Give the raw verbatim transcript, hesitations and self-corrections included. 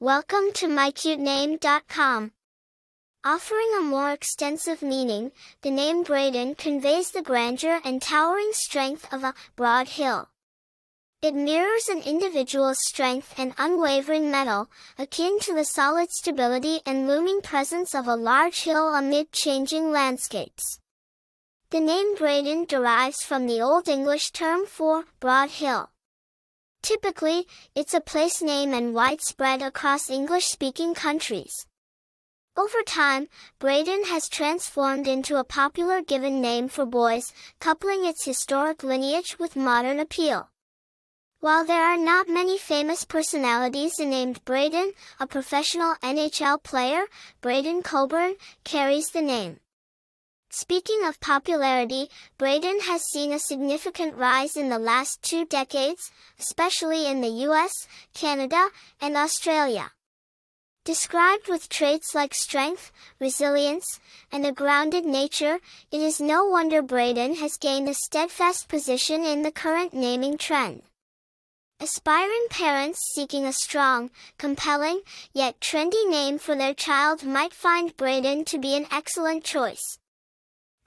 Welcome to my cute name dot com. Offering a more extensive meaning, the name Braydon conveys the grandeur and towering strength of a broad hill. It mirrors an individual's strength and unwavering mettle, akin to the solid stability and looming presence of a large hill amid changing landscapes. The name Braydon derives from the Old English term for broad hill. Typically, it's a place name and widespread across English-speaking countries. Over time, Braydon has transformed into a popular given name for boys, coupling its historic lineage with modern appeal. While there are not many famous personalities named Braydon, a professional N H L player, Braydon Coburn, carries the name. Speaking of popularity, Braydon has seen a significant rise in the last two decades, especially in the U S, Canada, and Australia. Described with traits like strength, resilience, and a grounded nature, it is no wonder Braydon has gained a steadfast position in the current naming trend. Aspiring parents seeking a strong, compelling, yet trendy name for their child might find Braydon to be an excellent choice.